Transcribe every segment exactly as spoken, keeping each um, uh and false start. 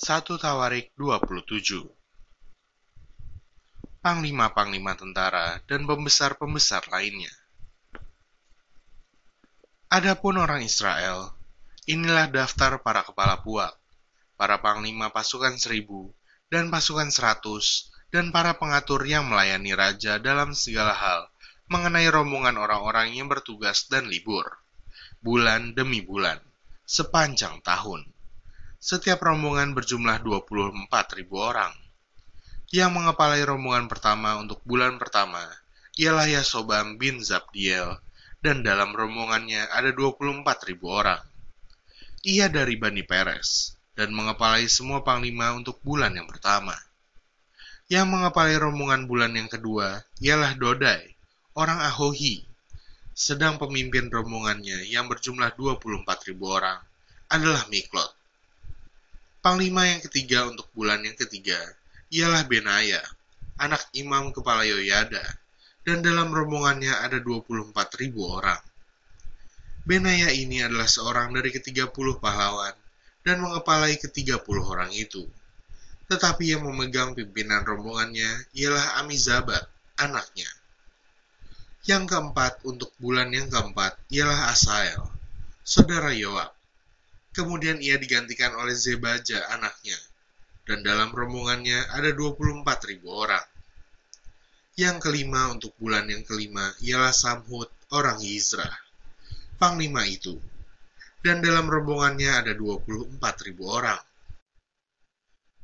Satu Tawarikh dua puluh tujuh. Panglima-panglima tentara dan pembesar-pembesar lainnya. Adapun orang Israel, inilah daftar para kepala puak, para panglima pasukan seribu dan pasukan seratus, dan para pengatur yang melayani raja dalam segala hal mengenai rombongan orang-orang yang bertugas dan libur, bulan demi bulan, sepanjang tahun. Setiap rombongan berjumlah dua puluh empat ribu orang. Yang mengepalai rombongan pertama untuk bulan pertama ialah Yasobam bin Zabdiel, dan dalam rombongannya ada dua puluh empat ribu orang. Ia dari Bani Peres, dan mengepalai semua panglima untuk bulan yang pertama. Yang mengepalai rombongan bulan yang kedua ialah Dodai, orang Ahohi, sedang pemimpin rombongannya yang berjumlah dua puluh empat ribu orang adalah Miklot. Panglima yang ketiga untuk bulan yang ketiga ialah Benaya, anak imam kepala Yoyada, dan dalam rombongannya ada dua puluh empat ribu orang. Benaya ini adalah seorang dari ketiga puluh pahlawan dan mengepalai ketiga puluh orang itu. Tetapi yang memegang pimpinan rombongannya ialah Amizabat, anaknya. Yang keempat untuk bulan yang keempat ialah Asael, saudara Yowab. Kemudian ia digantikan oleh Zebaja anaknya, dan dalam rombongannya ada dua puluh empat ribu orang. Yang kelima untuk bulan yang kelima ialah Samhut, orang Yizrah, panglima itu, dan dalam rombongannya ada dua puluh empat ribu orang.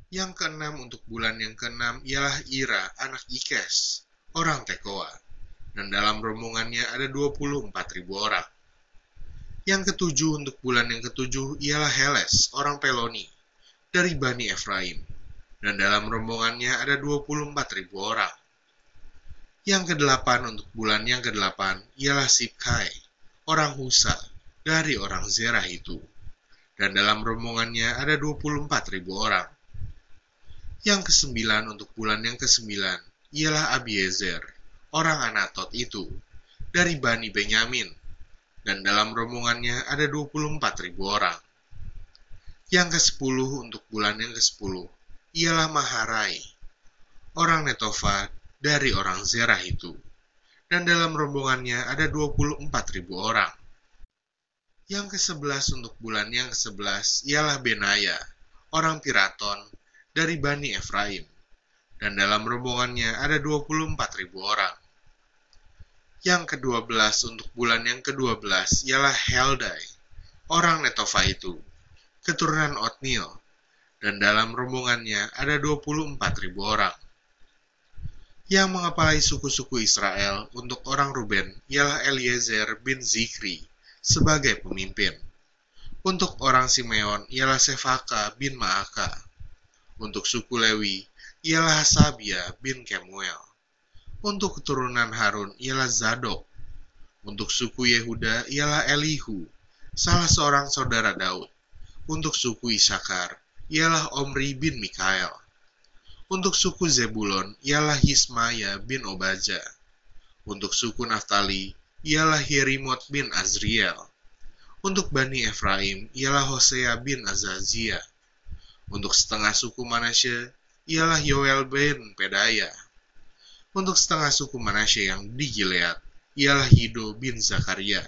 Yang keenam untuk bulan yang keenam ialah Ira, anak Ikes, orang Tekoa, dan dalam rombongannya ada dua puluh empat ribu orang. Yang ketujuh untuk bulan yang ketujuh ialah Heles, orang Peloni, dari Bani Efraim, dan dalam rombongannya ada dua puluh empat ribu orang. Yang kedelapan untuk bulan yang kedelapan ialah Sipkai, orang Husa, dari orang Zerah itu, dan dalam rombongannya ada dua puluh empat ribu orang. Yang kesembilan untuk bulan yang kesembilan ialah Abiezer, orang Anatot itu, dari Bani Benyamin, dan dalam rombongannya ada dua puluh empat ribu orang. Yang kesepuluh untuk bulan yang kesepuluh ialah Maharai, orang Netofa, dari orang Zerah itu, dan dalam rombongannya ada dua puluh empat ribu orang. Yang kesebelas untuk bulan yang kesebelas ialah Benaya, orang Piraton, dari Bani Efraim, dan dalam rombongannya ada dua puluh empat ribu orang. Yang kedua belas untuk bulan yang kedua belas ialah Heldai, orang Netofa itu, keturunan Otniel, dan dalam rombongannya ada dua puluh empat ribu orang. Yang mengepalai suku-suku Israel untuk orang Ruben ialah Eliezer bin Zikri sebagai pemimpin. Untuk orang Simeon ialah Sefaka bin Maaka. Untuk suku Lewi ialah Hasabia bin Kemuel. Untuk keturunan Harun ialah Zadok. Untuk suku Yehuda ialah Elihu, salah seorang saudara Daud. Untuk suku Isakar ialah Omri bin Mikael. Untuk suku Zebulon ialah Hismaya bin Obaja. Untuk suku Naftali ialah Yerimot bin Azriel. Untuk Bani Efraim ialah Hosea bin Azazia. Untuk setengah suku Manasye ialah Yoel bin Pedaya. Untuk setengah suku Manasye yang di Gilead ialah Hido bin Zakaria.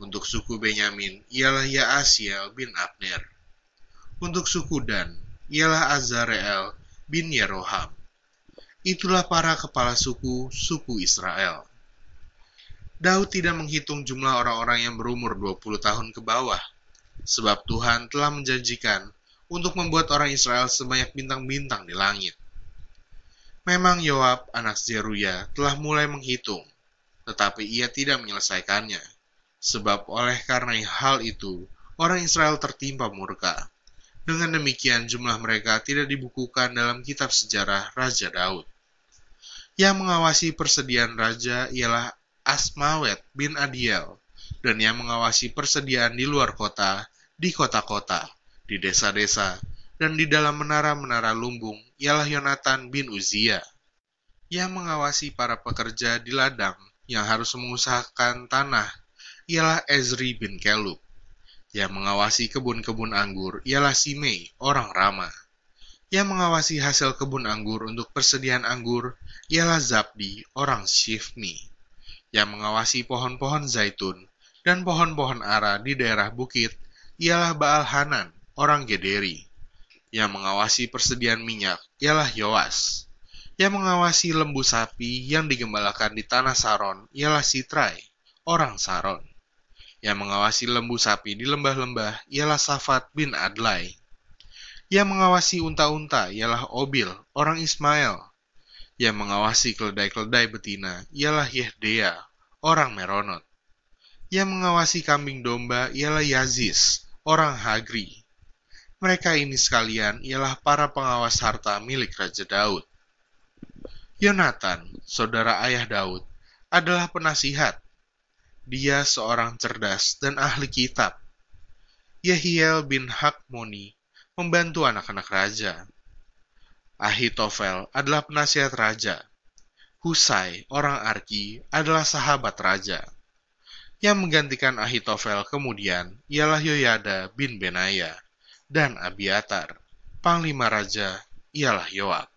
Untuk suku Benyamin ialah Yaasiel bin Abner. Untuk suku Dan ialah Azareel bin Yeroham. Itulah para kepala suku-suku Israel. Daud tidak menghitung jumlah orang-orang yang berumur dua puluh tahun ke bawah, sebab Tuhan telah menjanjikan untuk membuat orang Israel sebanyak bintang-bintang di langit. Memang Yowab, anak Zeruya, telah mulai menghitung, tetapi ia tidak menyelesaikannya, sebab oleh karena hal itu, orang Israel tertimpa murka. Dengan demikian, jumlah mereka tidak dibukukan dalam kitab sejarah Raja Daud. Yang mengawasi persediaan raja ialah Asmawet bin Adiel, dan yang mengawasi persediaan di luar kota, di kota-kota, di desa-desa, dan di dalam menara-menara lumbung ialah Yonatan bin Uzia. Yang mengawasi para pekerja di ladang yang harus mengusahakan tanah ialah Ezri bin Kelub. Yang mengawasi kebun-kebun anggur ialah Simei, orang Rama. Yang mengawasi hasil kebun anggur untuk persediaan anggur ialah Zabdi, orang Shifmi. Yang mengawasi pohon-pohon zaitun dan pohon-pohon ara di daerah bukit ialah Baal Hanan, orang Gederi. Yang mengawasi persediaan minyak ialah Yoas. Yang mengawasi lembu sapi yang digembalakan di tanah Saron ialah Sitrai, orang Saron. Yang mengawasi lembu sapi di lembah-lembah ialah Safat bin Adlai. Yang mengawasi unta-unta ialah Obil, orang Ismail. Yang mengawasi keledai-keledai betina ialah Yehdea, orang Meronot. Yang mengawasi kambing domba ialah Yazis, orang Hagri. Mereka ini sekalian ialah para pengawas harta milik Raja Daud. Yonatan, saudara ayah Daud, adalah penasihat. Dia seorang cerdas dan ahli kitab. Yehiel bin Hakmoni membantu anak-anak raja. Ahitofel adalah penasihat raja. Husai, orang Arki, adalah sahabat raja. Yang menggantikan Ahitofel kemudian ialah Yoyada bin Benaya, dan Abiatar, panglima raja, ialah Yowab.